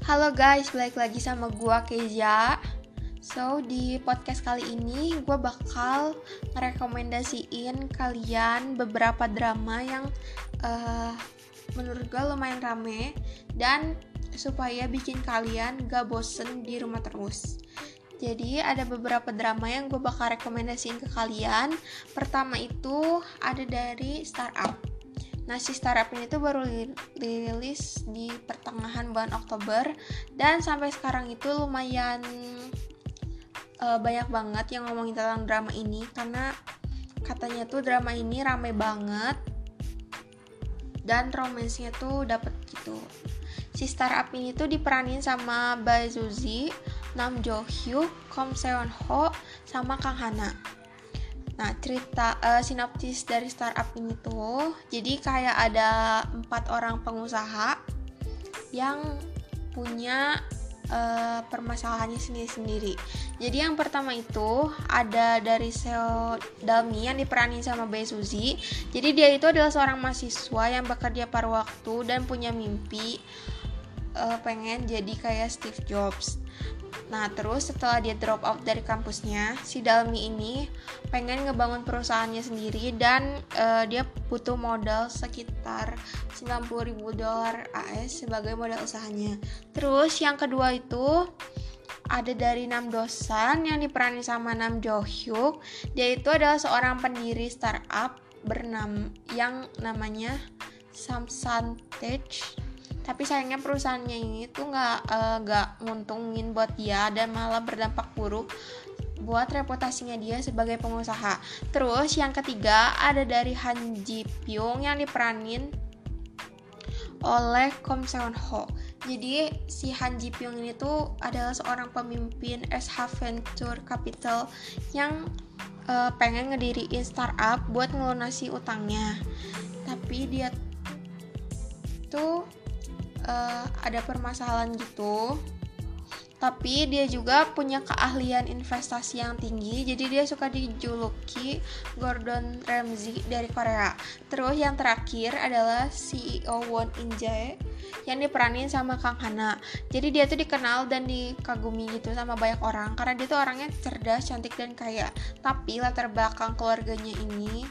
Halo guys, balik lagi sama gua Kezia. So, di podcast kali ini gua bakal ngerekomendasiin kalian beberapa drama yang menurut gua lumayan rame dan supaya bikin kalian gak bosen di rumah terus. Jadi ada beberapa drama yang gue bakal rekomendasiin ke kalian. Pertama itu ada dari Startup. Nah, si Startup ini tuh baru rilis di pertengahan bulan Oktober. Dan sampai sekarang itu lumayan banyak banget yang ngomongin tentang drama ini. Karena katanya tuh drama ini rame banget. Dan romansnya tuh dapet gitu. Si Startup ini tuh diperanin sama Bae Suzy, Nam Jo Hyuk, Kim Seon Ho, sama Kang Hana. Nah, cerita sinopsis dari Startup ini tuh, jadi kayak ada 4 orang pengusaha yang punya permasalahannya sendiri-sendiri. Jadi yang pertama itu ada dari Seo Dalmi yang diperanin sama Bae Suzy. Jadi dia itu adalah seorang mahasiswa yang bekerja paruh waktu dan punya mimpi pengen jadi kayak Steve Jobs. Nah, terus setelah dia drop out dari kampusnya, si Dalmi ini pengen ngebangun perusahaannya sendiri dan dia butuh modal sekitar $90,000 AS sebagai modal usahanya. Terus yang kedua itu ada dari Nam Dosan yang diperani sama Nam Jo Hyuk. Dia itu adalah seorang pendiri startup yang namanya Samsan Tech. Tapi sayangnya perusahaannya ini tuh gak nguntungin buat dia dan malah berdampak buruk buat reputasinya dia sebagai pengusaha. Terus yang ketiga ada dari Han Ji Pyeong yang diperanin oleh Kim Seon Ho. Jadi si Han Ji Pyeong ini tuh adalah seorang pemimpin SH Venture Capital yang pengen ngediriin startup buat ngelunasi utangnya. Tapi dia tuh ada permasalahan gitu. Tapi dia juga punya keahlian investasi yang tinggi. Jadi dia suka dijuluki Gordon Ramsay dari Korea. Terus yang terakhir adalah CEO Won Injae yang diperanin sama Kang Hana. Jadi dia tuh dikenal dan dikagumi gitu sama banyak orang karena dia tuh orangnya cerdas, cantik, dan kaya. Tapi latar belakang keluarganya ini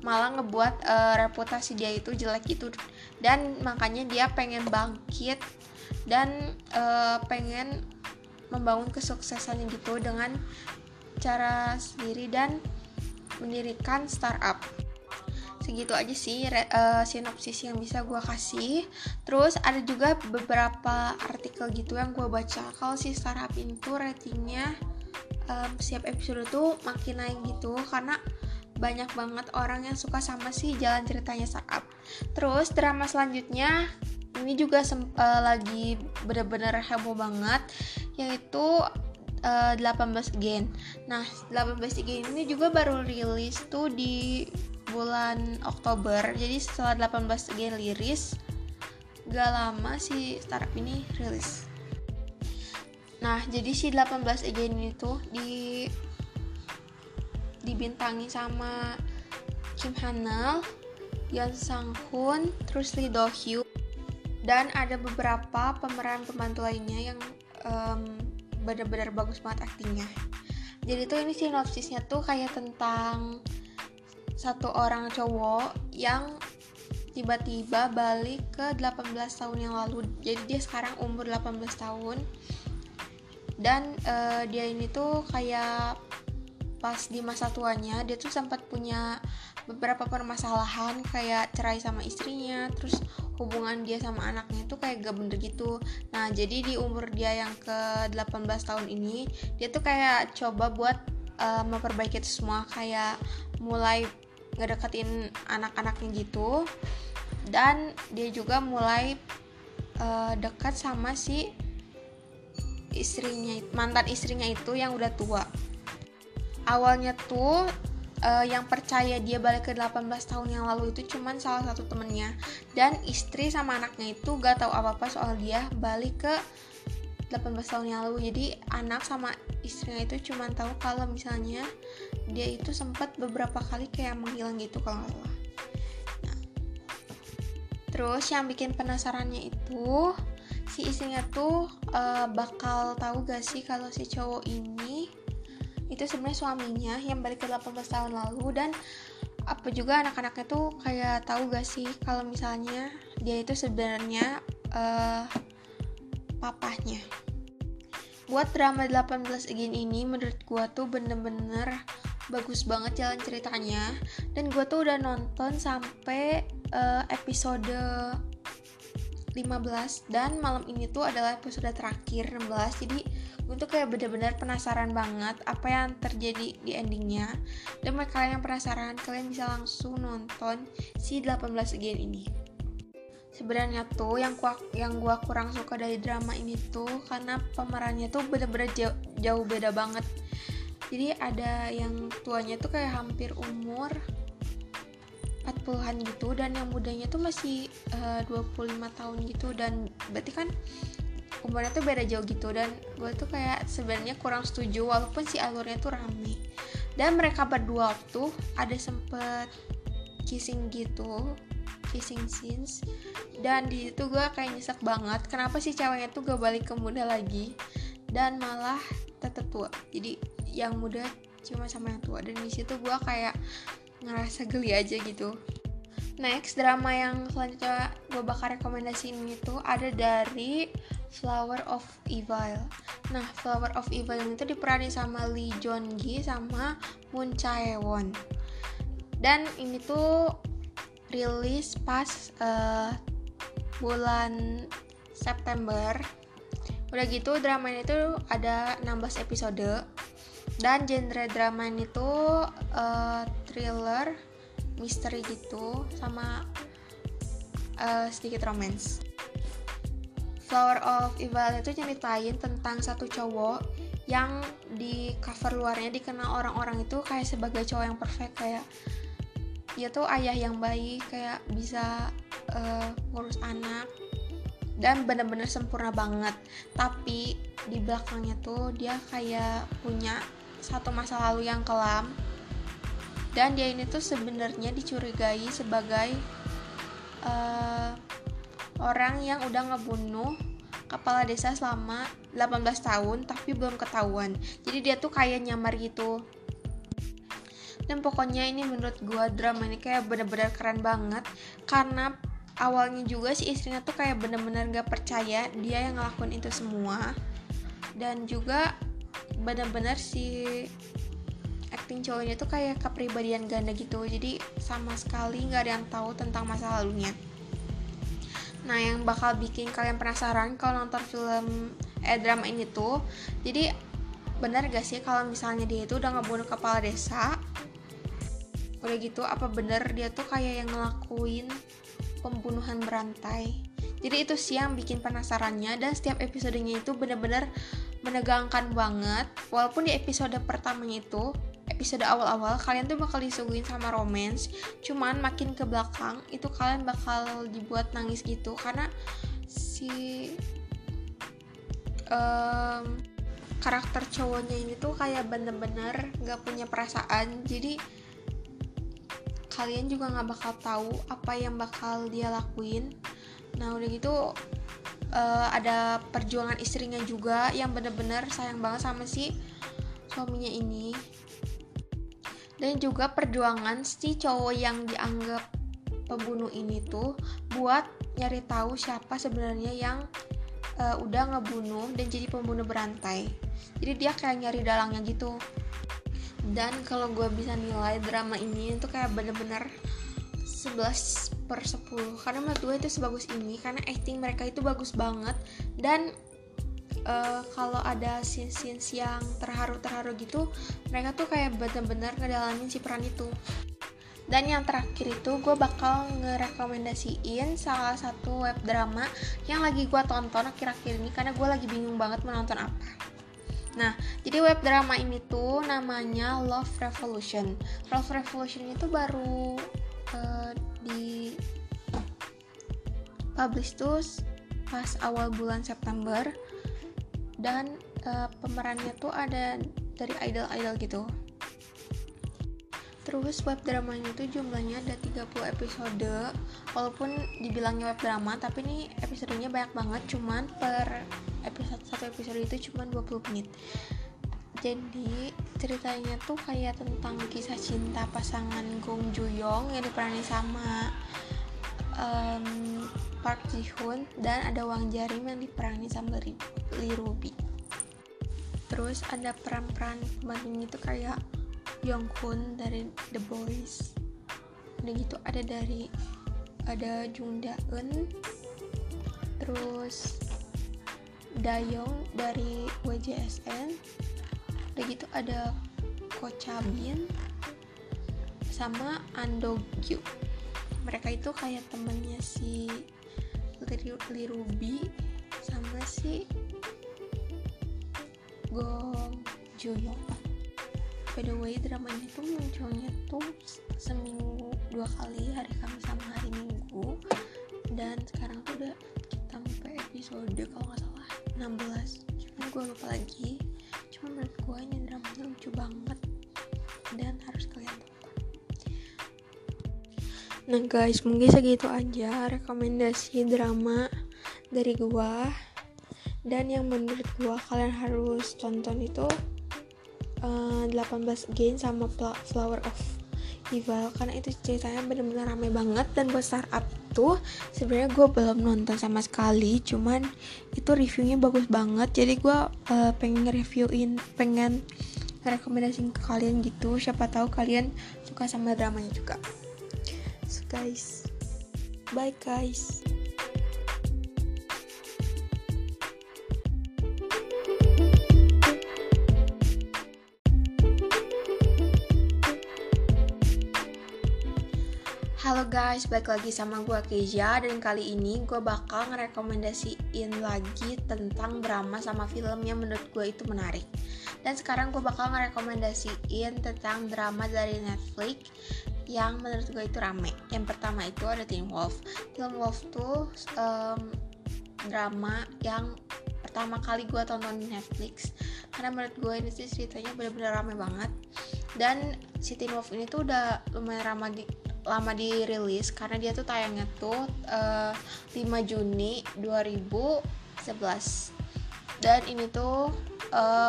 malah ngebuat reputasi dia itu jelek gitu, dan makanya dia pengen bangkit dan pengen membangun kesuksesannya gitu dengan cara sendiri dan mendirikan startup. Segitu aja sih sinopsis yang bisa gue kasih. Terus ada juga beberapa artikel gitu yang gue baca kalau si Startup ini tuh ratingnya setiap episode tuh makin naik gitu karena banyak banget orang yang suka sama si jalan ceritanya startup. Terus drama selanjutnya ini juga lagi bener-bener heboh banget, yaitu 18 Again. Nah, 18 Again ini juga baru rilis tuh di bulan Oktober. Jadi setelah 18 Again rilis, gak lama si startup ini rilis. Nah, jadi si 18 Again ini tuh dibintangi sama Kim Hanel, Yeon Sang-hoon, terus Lee Do-hyu, dan ada beberapa pemeran pembantu lainnya yang benar-benar bagus banget aktingnya. Jadi tuh ini sinopsisnya tuh kayak tentang satu orang cowok yang tiba-tiba balik ke 18 tahun yang lalu. Jadi dia sekarang umur 18 tahun dan dia ini tuh kayak pas di masa tuanya dia tuh sempat punya beberapa permasalahan kayak cerai sama istrinya, terus hubungan dia sama anaknya tuh kayak gak bener gitu. Nah, jadi di umur dia yang ke 18 tahun ini dia tuh kayak coba buat memperbaiki itu semua, kayak mulai ngedeketin anak-anaknya gitu, dan dia juga mulai dekat sama si istrinya, mantan istrinya itu yang udah tua. Awalnya tuh yang percaya dia balik ke 18 tahun yang lalu itu cuman salah satu temennya, dan istri sama anaknya itu gak tahu apa-apa soal dia balik ke 18 tahun yang lalu. Jadi anak sama istrinya itu cuman tahu kalau misalnya dia itu sempat beberapa kali kayak menghilang gitu kalau gak salah. Nah, terus yang bikin penasarannya itu si si istrinya tuh bakal tahu gak sih kalau si cowok ini itu sebenarnya suaminya yang balik ke 18 tahun lalu, dan apa juga anak-anaknya tuh kayak tahu gak sih kalau misalnya dia itu sebenarnya papahnya. Buat drama 18 Again ini menurut gue tuh bener-bener bagus banget jalan ceritanya, dan gue tuh udah nonton sampai episode 15, dan malam ini tuh adalah episode terakhir 16. Jadi gue tuh kayak bener-bener penasaran banget apa yang terjadi di endingnya, dan buat kalian yang penasaran, kalian bisa langsung nonton si 18 Again ini. Sebenarnya tuh yang gua kurang suka dari drama ini tuh karena pemerannya tuh bener-bener jauh beda banget. Jadi ada yang tuanya tuh kayak hampir umur 40-an gitu, dan yang mudanya tuh masih 25 tahun gitu, dan berarti kan umurnya tuh beda jauh gitu. Dan gua tuh kayak sebenarnya kurang setuju walaupun si alurnya tuh rame, dan mereka berdua tuh ada sempet kissing gitu, kissing scenes, dan di situ gue kayak nyesek banget kenapa sih ceweknya tuh gak balik ke muda lagi dan malah tetep tua. Jadi yang muda cuma sama yang tua, dan di situ gue kayak ngerasa geli aja gitu. Next drama yang selanjutnya gue bakal rekomendasiin itu ada dari Flower of Evil. Nah, Flower of Evil itu diperani sama Lee Jong Gi sama Moon Chae Won, dan ini tuh rilis pas bulan September. Udah gitu drama ini tuh ada 16 episode, dan genre drama ini tuh thriller, misteri gitu, sama sedikit romance. Flower of Evil itu ceritain tentang satu cowok yang di cover luarnya dikenal orang-orang itu kayak sebagai cowok yang perfect, kayak dia tuh ayah yang baik, kayak bisa ngurus anak, dan benar-benar sempurna banget. Tapi di belakangnya tuh dia kayak punya satu masa lalu yang kelam, dan dia ini tuh sebenarnya dicurigai sebagai orang yang udah ngebunuh kepala desa selama 18 tahun tapi belum ketahuan. Jadi dia tuh kayak nyamar gitu. Dan pokoknya ini menurut gue drama ini kayak bener-bener keren banget, karena awalnya juga si istrinya tuh kayak bener-bener gak percaya dia yang ngelakuin itu semua, dan juga bener-bener si acting cowoknya tuh kayak kepribadian ganda gitu, jadi sama sekali gak ada yang tahu tentang masa lalunya. Nah, yang bakal bikin kalian penasaran kalau nonton film drama ini tuh, jadi bener gak sih kalau misalnya dia itu udah ngebunuh kepala desa? Udah gitu, apa bener dia tuh kayak yang ngelakuin pembunuhan berantai? Jadi itu sih yang bikin penasarannya, dan setiap episodenya itu bener-bener menegangkan banget. Walaupun di episode pertamanya itu, episode awal-awal, kalian tuh bakal disuguhin sama romance, cuman makin ke belakang itu kalian bakal dibuat nangis gitu, karena si karakter cowoknya ini tuh kayak bener-bener gak punya perasaan. Jadi kalian juga gak bakal tahu apa yang bakal dia lakuin. Nah, udah gitu ada perjuangan istrinya juga yang bener-bener sayang banget sama si suaminya ini, dan juga perjuangan si cowok yang dianggap pembunuh ini tuh buat nyari tahu siapa sebenarnya yang udah ngebunuh dan jadi pembunuh berantai. Jadi dia kayak nyari dalangnya gitu. Dan kalau gue bisa nilai drama ini itu kayak bener-bener 11/10, karena menurut gue itu sebagus ini karena acting mereka itu bagus banget, dan kalau ada scene-scene yang terharu-terharu gitu, mereka tuh kayak bener-bener ngedalamin si peran itu. Dan yang terakhir itu gue bakal ngerekomendasiin salah satu web drama yang lagi gue tonton akhir-akhir ini karena gue lagi bingung banget menonton apa. Nah, jadi web drama ini tuh namanya Love Revolution. Love Revolution itu baru di publish tuh pas awal bulan September, dan pemerannya tuh ada dari idol-idol gitu. Terus web dramanya itu jumlahnya ada 30 episode. Walaupun dibilangnya web drama, tapi ini episodenya banyak banget. Cuman per episode, satu episode itu cuman 20 menit. Jadi ceritanya tuh kayak tentang kisah cinta pasangan Gong Ju-yong yang diperani sama Park Ji-hoon, dan ada Wang Jarim yang diperani sama Lee Ruby. Terus ada peran-peran pembantunya itu kayak Yong-kun dari The Boys, udah gitu ada Jung Da-eun, terus Dayong dari WJSN, udah gitu ada Ko Cha-bin sama An Do-gyu. Mereka itu kayak temennya si Lee Ruby sama si Gong Joo-yeong. By the way, dramanya tuh munculnya tuh seminggu 2 kali, hari Kamis sama hari Minggu. Dan sekarang tuh udah kita sampai episode kalau nggak salah 16. Cuman gue lupa lagi. Cuman menurut gue ini dramanya lucu banget dan harus kalian tonton. Nah guys, mungkin segitu aja rekomendasi drama dari gue. Dan yang menurut gue kalian harus tonton itu 18 Again sama Flower of Evil, karena itu ceritanya benar-benar rame banget. Dan buat Startup itu sebenarnya gue belum nonton sama sekali, cuman itu reviewnya bagus banget, jadi gue pengen rekomendasiin ke kalian gitu, siapa tahu kalian suka sama dramanya juga. So guys, bye guys. Halo guys, balik lagi sama gue Kezia, dan kali ini gue bakal ngerekomendasiin lagi tentang drama sama film yang menurut gue itu menarik. Dan sekarang gue bakal ngerekomendasiin tentang drama dari Netflix yang menurut gue itu rame. Yang pertama itu ada Teen Wolf. Teen Wolf tuh drama yang pertama kali gue tonton di Netflix, karena menurut gue ini sih ceritanya benar-benar rame banget. Dan si Teen Wolf ini tuh udah lumayan lama dirilis, karena dia tuh tayangnya tuh 5 Juni 2011. Dan ini tuh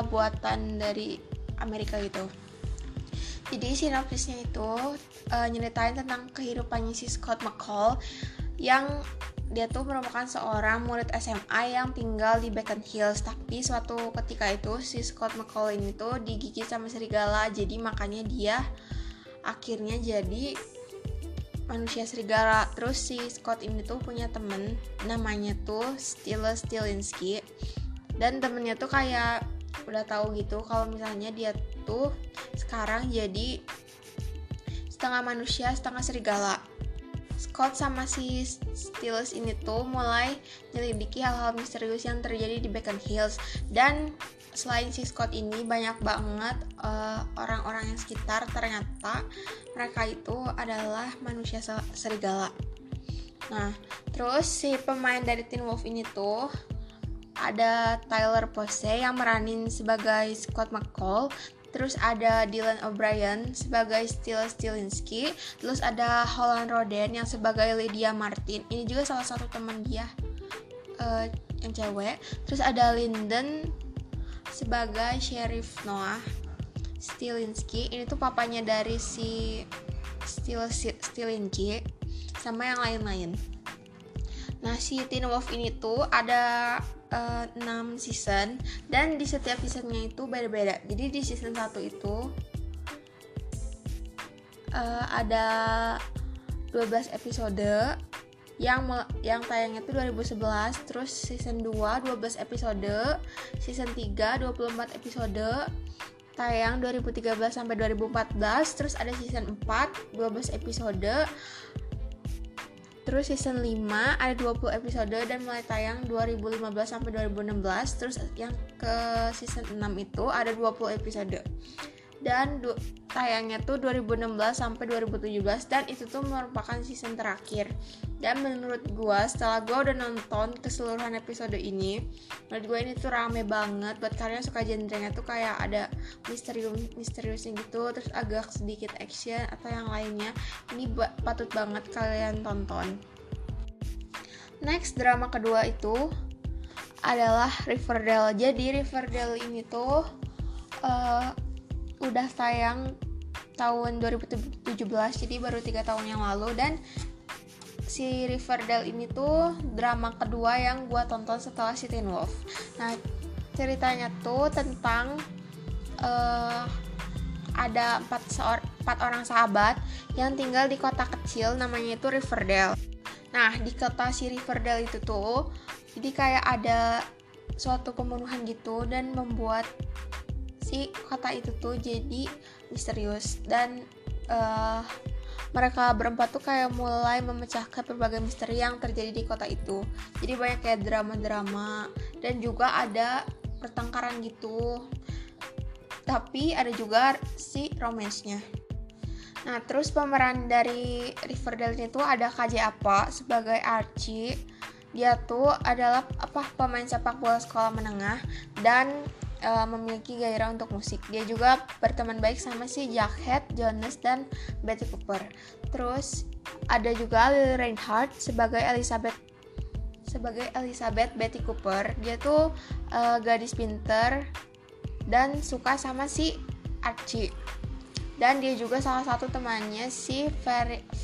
buatan dari Amerika gitu. Jadi sinopsisnya itu nyeritain tentang kehidupannya si Scott McCall, yang dia tuh merupakan seorang murid SMA yang tinggal di Beacon Hills. Tapi suatu ketika itu si Scott McCall ini tuh digigit sama serigala, jadi makanya dia akhirnya jadi manusia serigala. Terus si Scott ini tuh punya temen namanya tuh Stiles Stilinski, dan temennya tuh kayak udah tahu gitu kalau misalnya dia tuh sekarang jadi setengah manusia setengah serigala. Scott sama si Stiles ini tuh mulai nyelidiki hal-hal misterius yang terjadi di Beacon Hills. Dan selain si Scott ini, banyak banget orang-orang yang sekitar, ternyata mereka itu adalah manusia serigala. Nah, terus si pemain dari Teen Wolf ini tuh ada Tyler Posey yang meranin sebagai Scott McCall, terus ada Dylan O'Brien sebagai Stiles Stilinski, terus ada Holland Roden yang sebagai Lydia Martin, ini juga salah satu teman dia yang cewek. Terus ada Lyndon sebagai Sheriff Noah Stilinski, ini tuh papanya dari si Stilinski sama yang lain-lain. Nah, si Teen Wolf ini tuh ada 6 season, dan di setiap seasonnya itu beda-beda. Jadi di season 1 itu ada 12 episode yang tayangnya itu 2011, terus season 2 12 episode, season 3 24 episode, tayang 2013 sampai 2014. Terus ada season 4 12 episode, terus season 5 ada 20 episode dan mulai tayang 2015 sampai 2016. Terus yang ke season 6 itu ada 20 episode. dan tayangnya tuh 2016 sampai 2017 dan itu tuh merupakan season terakhir. Dan menurut gua, setelah gua udah nonton keseluruhan episode ini, menurut gua ini tuh rame banget buat kalian yang suka genrenya tuh kayak ada misteriusnya gitu, terus agak sedikit action atau yang lainnya. Ini patut banget kalian tonton. Next, drama kedua itu adalah Riverdale. Jadi Riverdale ini tuh udah tayang tahun 2017, jadi baru 3 tahun yang lalu. Dan si Riverdale ini tuh drama kedua yang gue tonton setelah si Teen Wolf. Nah, ceritanya tuh tentang ada 4 orang sahabat yang tinggal di kota kecil namanya itu Riverdale. Nah, di kota si Riverdale itu tuh jadi kayak ada suatu pembunuhan gitu dan membuat si kota itu tuh jadi misterius. Dan mereka berempat tuh kayak mulai memecahkan berbagai misteri yang terjadi di kota itu. Jadi banyak kayak drama-drama dan juga ada pertengkaran gitu, tapi ada juga si romance-nya. Nah, terus pemeran dari Riverdale ini tuh ada Kezia sebagai Archie. Dia tuh adalah pemain sepak bola sekolah menengah dan memiliki gairah untuk musik. Dia juga berteman baik sama si Jughead, Jonas, dan Betty Cooper. Terus ada juga Lily Reinhardt sebagai Elizabeth Betty Cooper. Dia tuh gadis pinter dan suka sama si Archie. Dan dia juga salah satu temannya si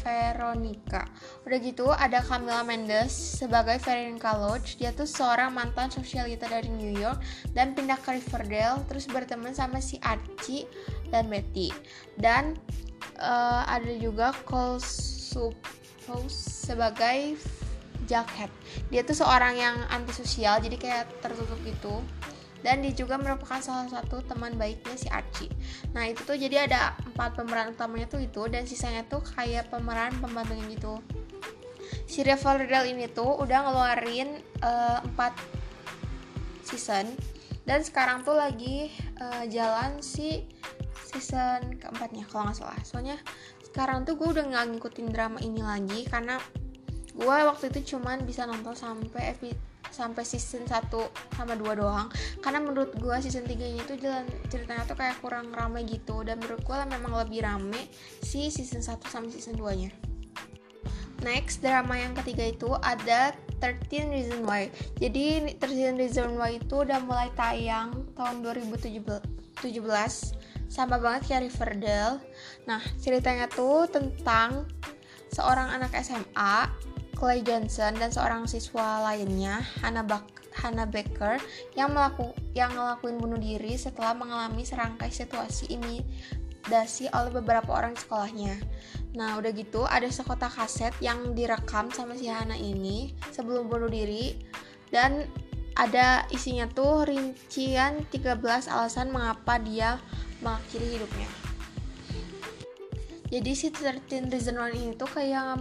Veronica. Udah gitu ada Camila Mendes sebagai Veronica Lodge. Dia tuh seorang mantan sosialita dari New York dan pindah ke Riverdale, terus berteman sama si Archie dan Betty. Dan ada juga Cole Supose sebagai Jughead. Dia tuh seorang yang antisosial, jadi kayak tertutup gitu. Dan dia juga merupakan salah satu teman baiknya si Archie. Nah, itu tuh jadi ada 4 pemeran utamanya tuh itu, dan sisanya tuh kayak pemeran pembantunya gitu. Si Riverdale ini tuh udah ngeluarin 4 season dan sekarang tuh lagi jalan si season keempatnya kalau nggak salah. Soalnya sekarang tuh gue udah nggak ngikutin drama ini lagi karena gue waktu itu cuman bisa nonton sampai season 1 sama 2 doang, karena menurut gue season 3 nya itu ceritanya tuh kayak kurang rame gitu, dan menurut gue memang lebih rame si season 1 sama season 2 nya. Next, drama yang ketiga itu ada 13 Reasons Why. Jadi 13 Reasons Why itu udah mulai tayang tahun 2017, sama banget kayak Riverdale. Nah, ceritanya tuh tentang seorang anak SMA Clay Johnson dan seorang siswa lainnya, Hannah Baker, yang ngelakuin bunuh diri setelah mengalami serangkai situasi intimidasi oleh beberapa orang di sekolahnya. Nah, udah gitu ada sekotak kaset yang direkam sama si Hannah ini sebelum bunuh diri, dan ada isinya tuh rincian 13 alasan mengapa dia mengakhiri hidupnya. Jadi si 13 Reasons Why ini tuh kayak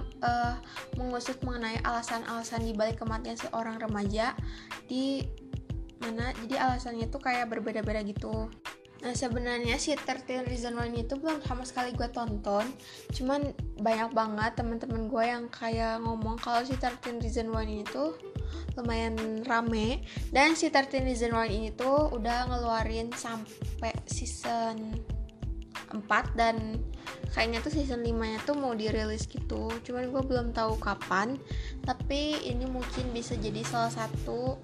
mengusut mengenai alasan-alasan di balik kematian seorang remaja di mana. Jadi alasannya tuh kayak berbeda-beda gitu. Nah, sebenarnya si 13 Reasons Why ini tuh belum sama sekali gue tonton. Cuman banyak banget teman-teman gue yang kayak ngomong kalau si 13 Reasons Why ini tuh lumayan rame, dan si 13 Reasons Why ini tuh udah ngeluarin sampai season 4 dan kayaknya tuh season 5-nya tuh mau dirilis gitu. Cuman gue belum tahu kapan, tapi ini mungkin bisa jadi salah satu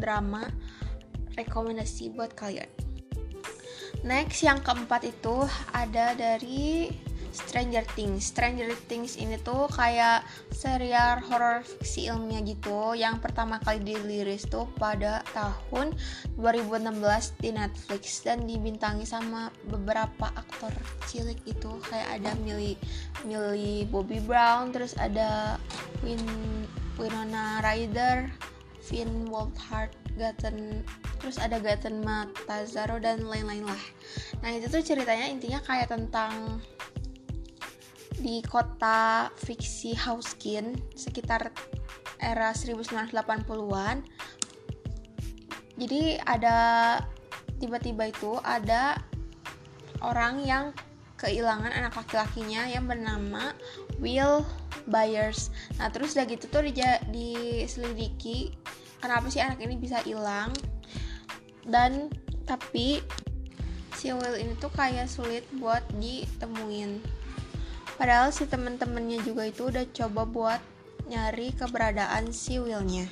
drama rekomendasi buat kalian. Next, yang keempat itu ada dari Stranger Things. Stranger Things ini tuh kayak serial horor fiksi ilmiah gitu yang pertama kali dirilis tuh pada tahun 2016 di Netflix dan dibintangi sama beberapa aktor cilik gitu, kayak ada Millie Bobby Brown, terus ada Winona Ryder, Finn Wolfhard, terus ada Gaten Matazaro dan lain-lain lah. Nah, itu tuh ceritanya intinya kayak tentang di kota fiksi Hawkins sekitar era 1980-an. Jadi ada tiba-tiba itu ada orang yang kehilangan anak laki-lakinya yang bernama Will Byers. Nah terus udah gitu tuh diselidiki kenapa sih anak ini bisa hilang, dan tapi si Will ini tuh kayak sulit buat ditemuin. Padahal si temen-temennya juga itu udah coba buat nyari keberadaan si Willnya.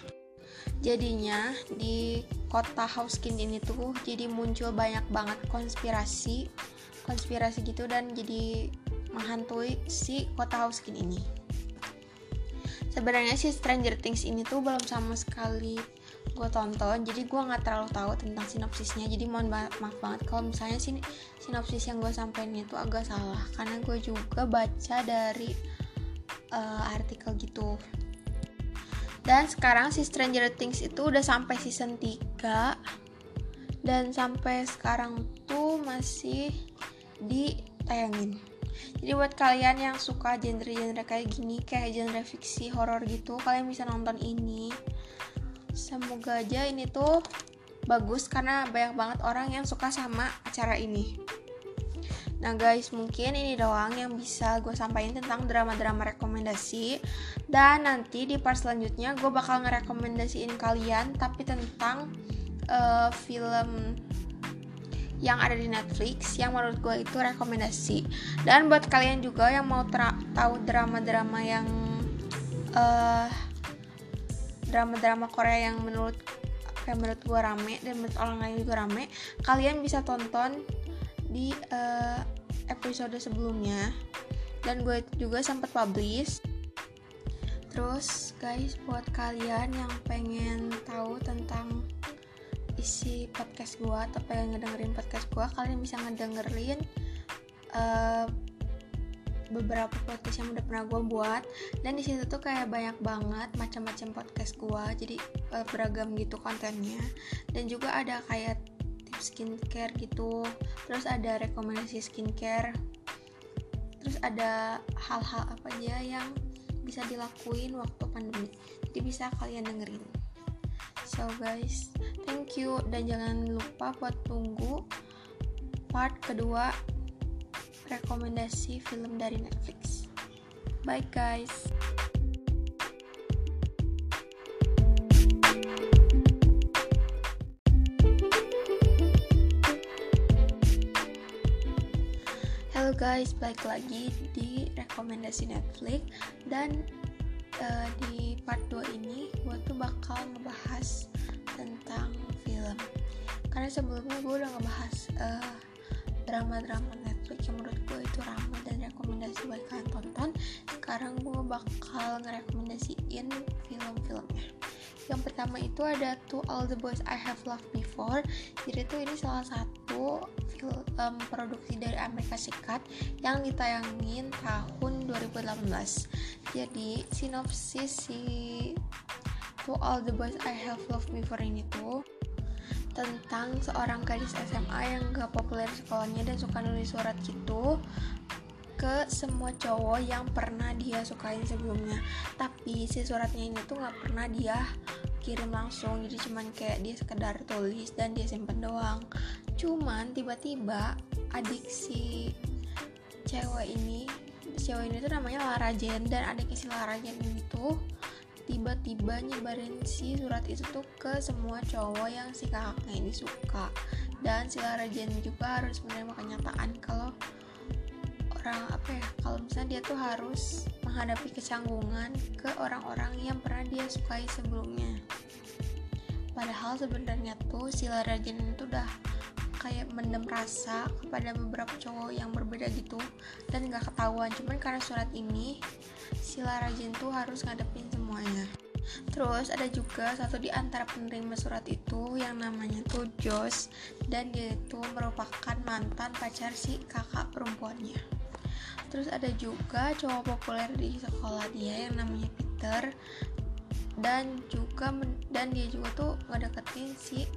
Jadinya di kota Hawkins ini tuh jadi muncul banyak banget konspirasi gitu, dan jadi menghantui si kota Hawkins ini. Sebenarnya si Stranger Things ini tuh belum sama sekali gue tonton, jadi gue nggak terlalu tahu tentang sinopsisnya, jadi mohon maaf banget kalau misalnya sinopsis yang gue sampein itu agak salah, karena gue juga baca dari artikel gitu. Dan sekarang si Stranger Things itu udah sampai season 3 dan sampai sekarang tuh masih ditayangin. Jadi buat kalian yang suka genre-genre kayak gini, kayak genre fiksi horor gitu, kalian bisa nonton ini. Semoga aja ini tuh bagus karena banyak banget orang yang suka sama acara ini. Nah guys, mungkin ini doang yang bisa gue sampaikan tentang drama-drama rekomendasi. Dan nanti di part selanjutnya gue bakal ngerekomendasiin kalian, tapi tentang film yang ada di Netflix yang menurut gue itu rekomendasi. Dan buat kalian juga yang mau tahu drama-drama yang drama-drama Korea yang menurut gue rame dan menurut orang lain juga rame, kalian bisa tonton di episode sebelumnya, dan gue juga sempat publish. Terus guys, buat kalian yang pengen tahu tentang isi podcast gue atau pengen ngedengerin podcast gue, kalian bisa ngedengerin beberapa podcast yang udah pernah gue buat, dan di situ tuh kayak banyak banget macam-macam podcast gue, jadi beragam gitu kontennya, dan juga ada kayak tips skincare gitu, terus ada rekomendasi skincare, terus ada hal-hal apa aja yang bisa dilakuin waktu pandemi, jadi bisa kalian dengerin. So guys, thank you, dan jangan lupa buat tunggu part kedua rekomendasi film dari Netflix. Bye guys. Halo guys, balik lagi di rekomendasi Netflix, dan di part 2 ini gue tuh bakal ngebahas tentang film, karena sebelumnya gue udah ngebahas drama-drama Netflix yang menurut gue itu ramai dan rekomendasi buat kalian tonton. Sekarang gue bakal ngerekomendasiin film-filmnya. Yang pertama itu ada To All The Boys I Have Loved Before. Jadi tuh ini salah satu film produksi dari Amerika Serikat yang ditayangin tahun 2018. Jadi sinopsis si To All The Boys I Have Loved Before ini tuh tentang seorang gadis SMA yang gak populer sekolahnya dan suka nulis surat gitu ke semua cowok yang pernah dia sukain sebelumnya, tapi si suratnya ini tuh gak pernah dia kirim langsung, jadi cuman kayak dia sekedar tulis dan dia simpen doang. Cuman tiba-tiba adik si cewek ini tuh namanya Lara Jean, dan adiknya si Lara Jean ini tuh tiba-tiba nyebarin si surat itu tuh ke semua cowok yang si kakaknya ini suka, dan si Lara Jean juga harus menerima kenyataan kalau misalnya dia tuh harus menghadapi kecanggungan ke orang-orang yang pernah dia sukai sebelumnya. Padahal sebenarnya tuh si Lara Jean itu udah kayak mendem rasa kepada beberapa cowok yang berbeda gitu dan gak ketahuan, cuman karena surat ini si Lara Jean tuh harus ngadepin semuanya. Terus ada juga satu di antara penerima surat itu yang namanya tuh Josh, dan dia itu merupakan mantan pacar si kakak perempuannya. Terus ada juga cowok populer di sekolah dia yang namanya Peter, dan dia juga tuh ngedeketin si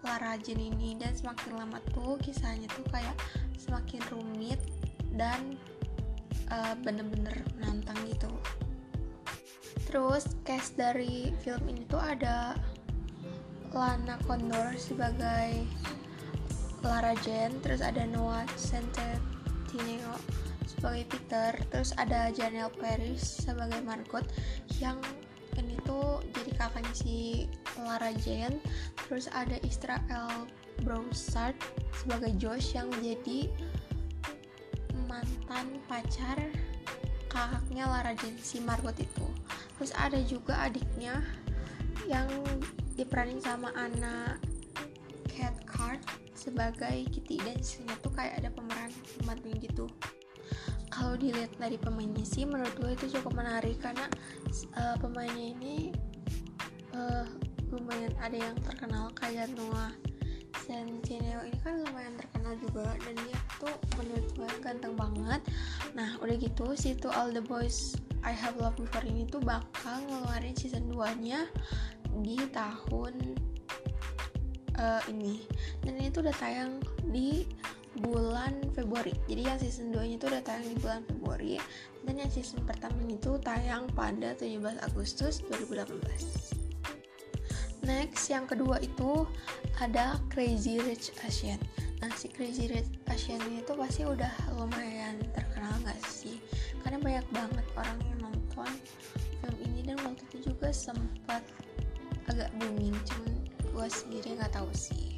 Lara Jean ini, dan semakin lama tuh kisahnya tuh kayak semakin rumit dan bener-bener menantang gitu. Terus cast dari film ini tuh ada Lana Condor sebagai Lara Jean, terus ada Noah Centineo sebagai Peter, terus ada Janelle Paris sebagai Margot yang ini tuh jadi kakaknya si Lara Jean, terus ada Israel Browsard sebagai Josh yang jadi mantan pacar kakaknya Lara Jean, si Margot itu. Terus ada juga adiknya yang diperanin sama Anna Cat Card sebagai Kitty, dan disini tuh kayak ada pemeran pembantu gitu. Kalau dilihat dari pemainnya sih menurut gue itu cukup menarik karena pemainnya ini lumayan ada yang terkenal kayak Noah Centineo ini kan lumayan terkenal juga, dan dia tuh menurut gue ganteng banget. Nah udah gitu si To All The Boys I Have Loved Before ini tuh bakal ngeluarin season 2 nya di tahun ini, dan ini tuh udah tayang di bulan Februari. Jadi yang season 2 nya itu udah tayang di bulan Februari, dan yang season pertama itu tayang pada 17 Agustus 2018. Next yang kedua itu ada Crazy Rich Asian. Nah si Crazy Rich Asian ini tuh pasti udah lumayan terkenal gak sih, karena banyak banget orang yang nonton film ini, dan waktu itu juga sempat agak booming, cuman gue sendiri gak tahu sih.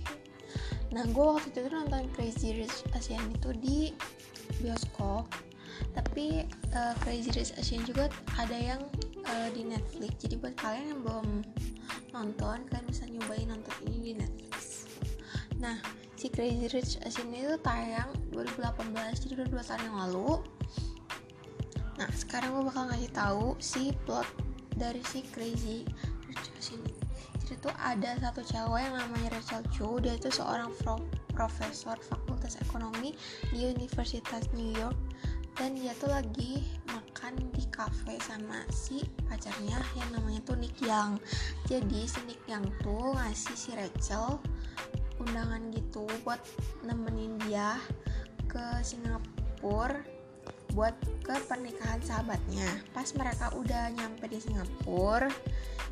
Nah gue waktu itu nonton Crazy Rich Asian itu di bioskop, tapi Crazy Rich Asian juga ada yang di Netflix. Jadi buat kalian yang belum nonton, kalian bisa nyobain nonton ini di Netflix. Nah si Crazy Rich Asian itu tayang 2018, jadi udah 2 tahun yang lalu. Nah sekarang gue bakal ngasih tahu si plot dari si Crazy Rich Asian ini. Itu ada satu cewek yang namanya Rachel Chu, dia itu seorang profesor fakultas ekonomi di Universitas New York, dan dia tuh lagi makan di kafe sama si pacarnya yang namanya tuh Nick Yang. Jadi si Nick Yang tuh ngasih si Rachel undangan gitu buat nemenin dia ke Singapura buat ke pernikahan sahabatnya. Pas mereka udah nyampe di Singapura,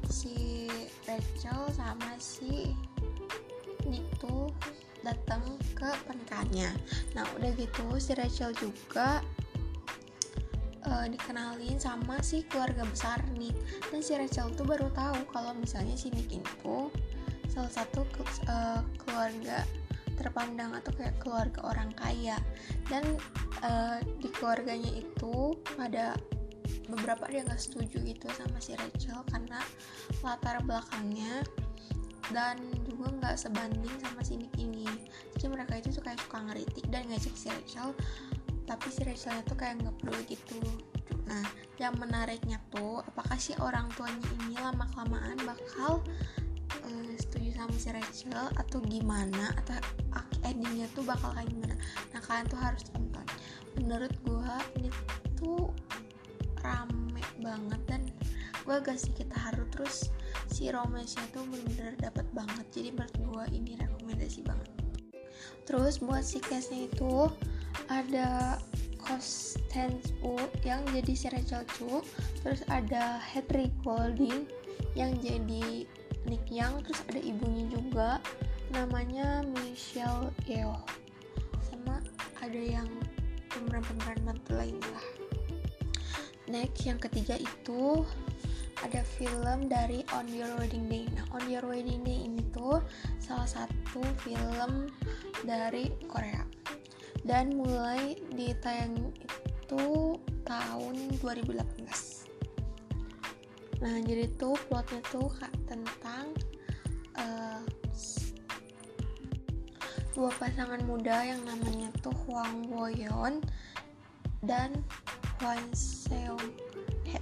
si Rachel sama si Nick tuh datang ke pernikahannya. Nah udah gitu si Rachel juga dikenalin sama si keluarga besar Nick, dan si Rachel tuh baru tahu kalau misalnya si Nick itu salah satu keluarga terpandang atau kayak keluarga orang kaya, dan di keluarganya itu pada beberapa dia nggak setuju gitu sama si Rachel karena latar belakangnya, dan juga nggak sebanding sama si Nick ini. Jadi mereka itu suka ngeritik dan ngajak si Rachel, tapi si Rachelnya tuh kayak nggak perlu gitu. Nah yang menariknya tuh apakah si orang tuanya ini lama kelamaan bakal setuju sama si Rachel atau gimana, atau endingnya tuh bakal kayak gimana. Nah kalian tuh harus tonton. Menurut gue ini tuh rame banget, dan gue agak sedikit haru, terus si romance-nya tuh bener-bener dapet banget. Jadi menurut gue ini rekomendasi banget. Terus buat si cast-nya itu ada Constance Wu yang jadi si Rachel Chu, terus ada Hedrick Golding yang jadi Nick Yang, terus ada ibunya juga namanya Michelle Yeoh, sama ada yang pemeran-pemeran mantu lainnya lah. Next yang ketiga itu ada film dari On Your Wedding Day. Nah On Your Wedding Day ini tuh salah satu film dari Korea, dan mulai ditayang itu tahun 2018. Nah jadi tuh plotnya tuh tentang dua pasangan muda yang namanya tuh Hwang Woyeon dan Won Seong He.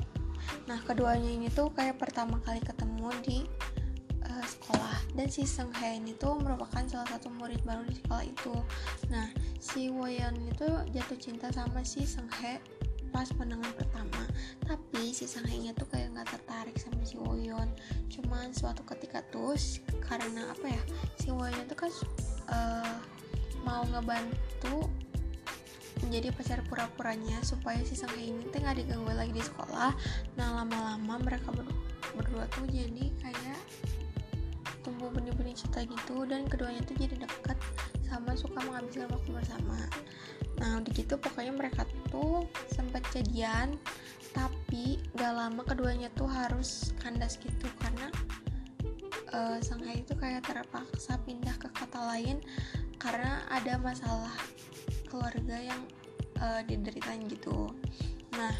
Nah keduanya ini tuh kayak pertama kali ketemu di sekolah, dan si Seong He ini tuh merupakan salah satu murid baru di sekolah itu. Nah si Woyeon itu jatuh cinta sama si Seong He pas pandangan pertama, tapi si Seong He-nya tuh kayak nggak tertarik sama si Woyeon. Cuman suatu ketika tuh karena apa ya, si Woyeon tuh kan mau ngebantu menjadi pacar pura-puranya supaya si Seong He ini nggak diganggu lagi di sekolah. Nah lama-lama mereka berdua tuh jadi kayak tumbuh benih-benih cinta gitu, dan keduanya tuh jadi dekat sama suka menghabiskan waktu bersama. Nah udah gitu pokoknya mereka tuh sempat jadian, tapi gak lama keduanya tuh harus kandas gitu karena Shanghai itu kayak terpaksa pindah ke kota lain karena ada masalah keluarga yang dideritain gitu. Nah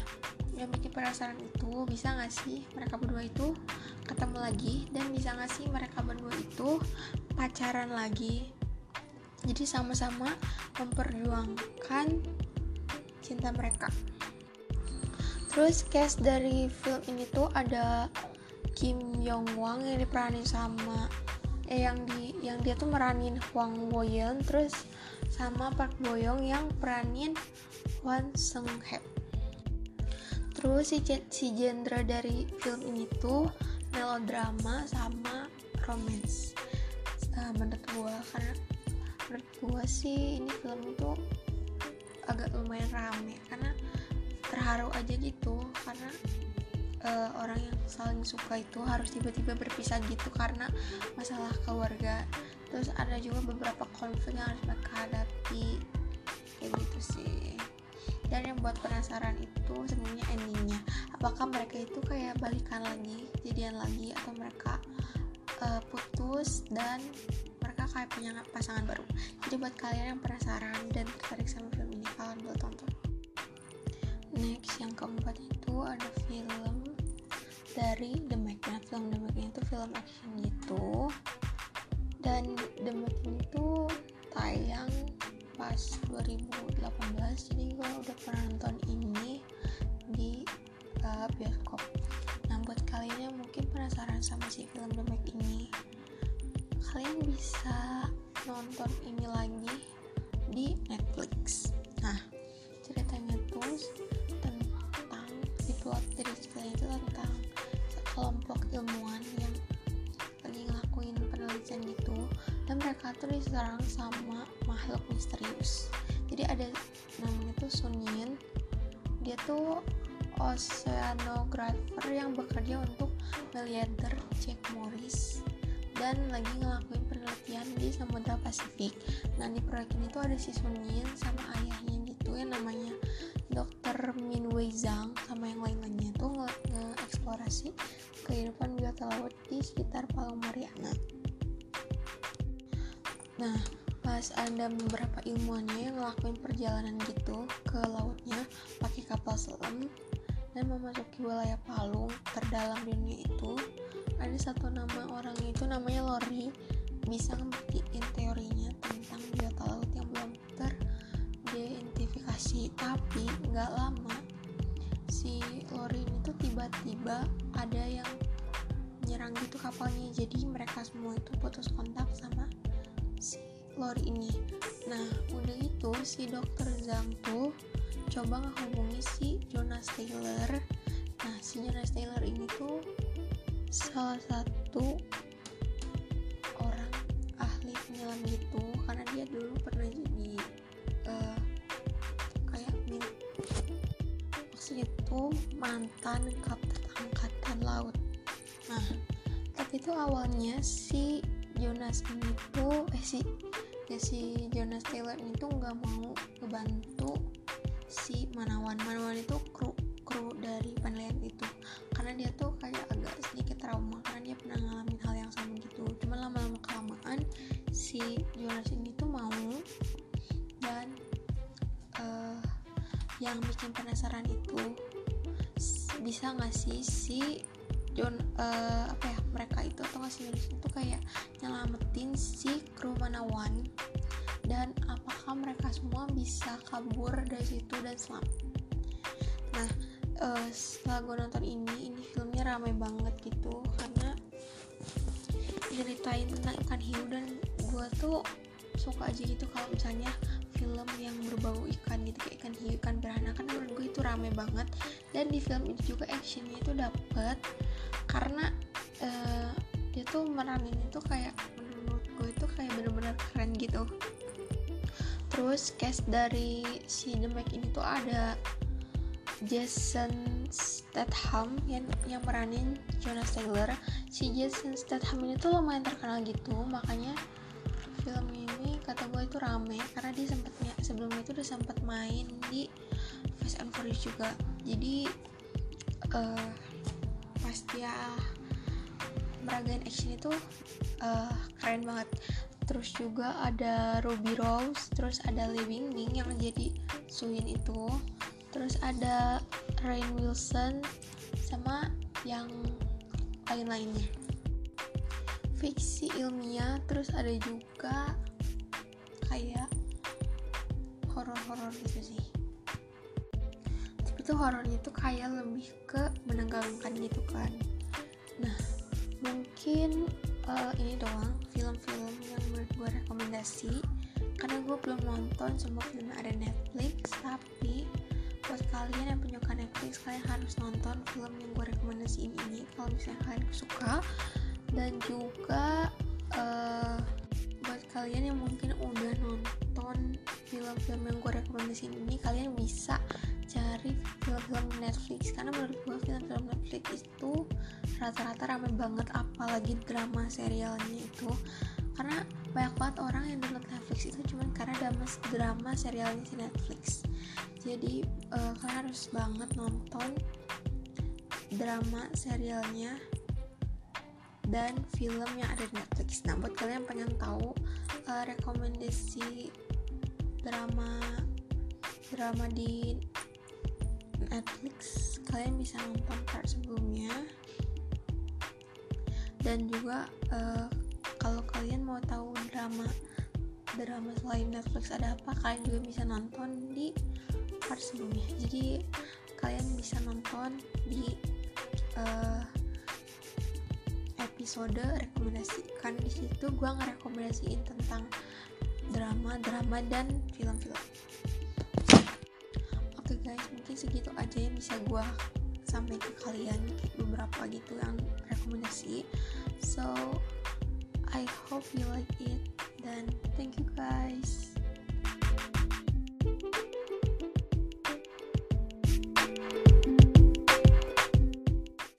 yang bikin penasaran itu bisa gak sih mereka berdua itu ketemu lagi, dan bisa gak sih mereka berdua itu pacaran lagi, jadi sama-sama memperjuangkan cinta mereka. Terus cast dari film ini tuh ada Kim Yong Wang yang diperanin sama yang dia tuh meranin Hwang Bo-yeon, terus sama Park Bo-young yang peranin Hwan Seung-hye. Terus si genre dari film ini tuh melodrama sama romance. Menurut gue sih ini film itu agak lumayan rame karena terharu aja gitu, karena orang yang saling suka itu harus tiba-tiba berpisah gitu karena masalah keluarga. Terus ada juga beberapa konflik yang harus mereka hadapi kayak gitu sih. Dan yang buat penasaran itu sebenarnya endingnya, apakah mereka itu kayak balikan lagi, jadian lagi, atau mereka putus dan mereka kayak punya pasangan baru. Jadi buat kalian yang penasaran dan tertarik sama film ini, kalian boleh tonton. Next yang keempat itu ada film dari The Mac. Nah film The Mac itu film action gitu, dan The Mac itu tayang pas 2018, jadi gue udah pernah nonton ini di bioskop. Nah buat kalian yang mungkin penasaran sama si film The Mac ini, kalian bisa nonton ini lagi di Netflix. Nah ceritanya tuh tentang di plot dari ceritanya itu tentang sekelompok ilmuwan yang lagi ngelakuin penelitian gitu, dan mereka tuh diserang sama makhluk misterius. Jadi ada namanya tuh Sunin, dia tuh oceanographer yang bekerja untuk miliarder Jack Morris dan lagi ngelakuin penelitian di Samudra Pasifik. Nah di proyek ini tuh ada si Sunin sama ayahnya gitu yang namanya Dr. Min Wei Zhang sama yang lain-lainnya tuh nge-eksplorasi kehidupan biota laut di sekitar Palau Mariana. Nah pas ada beberapa ilmuannya yang ngelakuin perjalanan gitu ke lautnya pakai kapal selam dan memasuki wilayah Palu terdalam di dunia itu, ada satu nama orang itu namanya Lori bisa ngebuktiin teorinya tentang biota laut yang belum teridentifikasi. Tapi nggak lama si Lori ini tuh tiba-tiba ada yang nyerang gitu kapalnya, jadi mereka semua itu putus kontak sama si Lori ini. Nah udah itu si Dokter Zhang tuh coba ngehubungi si Jonas Taylor. Nah si Jonas Taylor ini tuh salah satu orang ahli penyelam gitu karena dia dulu pernah jadi maksudnya tuh mantan kapten angkatan laut. Nah tapi itu awalnya si Jonas Taylor ini tuh nggak mau ngebantu si Manawan itu kru dari penelitian itu karena dia tuh kayak agak sedikit trauma karena dia pernah ngalamin hal yang sama gitu. Cuman lama-lama kelamaan si Jonas ini tuh mau, dan yang bikin penasaran itu bisa nggak sih si mereka itu atau nggak si Jonas itu kayak nyelamatin si kru Manawan, dan apakah mereka semua bisa kabur dari situ dan selamat. Nah setelah gue nonton ini filmnya rame banget gitu karena ceritain tentang ikan hiu, dan gue tuh suka aja gitu kalau misalnya film yang berbau ikan gitu kayak ikan hiu, ikan beranak, kan menurut gue itu rame banget. Dan di film ini juga actionnya itu dapet karena dia tuh meranin itu kayak menurut gue itu kayak bener-bener keren gitu. Terus cast dari si The Mac ini tuh ada Jason Statham yang meranin Jonas Taylor. Si Jason Statham ini tuh lumayan terkenal gitu, makanya film ini kata gue itu rame karena dia sebelumnya itu udah sempat main di Fast and Furious juga. Jadi pas dia meragain action itu keren banget. Terus juga ada Ruby Rose, terus ada Lee Bingbing yang jadi Suyin itu, terus ada Rainn Wilson sama yang lain-lainnya. Fiksi ilmiah, terus ada juga kayak horor-horor gitu sih. Tapi tuh horornya tuh kayak lebih ke menegangkan gitu kan. Nah, mungkin ini doang film-film yang menurut gue rekomendasi, karena gue belum nonton semua film yang ada Netflix. Tapi buat kalian yang penyuka Netflix, kalian harus nonton film yang gue rekomendasiin ini kalau misalnya kalian suka. Dan juga buat kalian yang mungkin udah nonton film-film yang gue rekomendasiin ini, kalian bisa cari film-film Netflix, karena menurut gue film-film Netflix itu rata-rata ramai banget, apalagi drama serialnya itu, karena banyak banget orang yang download Netflix itu cuman karena drama serialnya si Netflix. Jadi kalian harus banget nonton drama serialnya dan film yang ada di Netflix. Nah, buat kalian yang pengen tahu rekomendasi drama di Netflix, kalian bisa nonton part sebelumnya. Dan juga kalau kalian mau tahu drama selain Netflix ada apa, kalian juga bisa nonton di part sebelumnya. Jadi kalian bisa nonton di episode rekomendasi, karena di situ gue ngerekomendasiin tentang drama dan film-film. Oke guys, mungkin segitu aja yang bisa gue sampai ke kalian, beberapa gitu yang rekomendasi. So I hope you like it, dan thank you guys.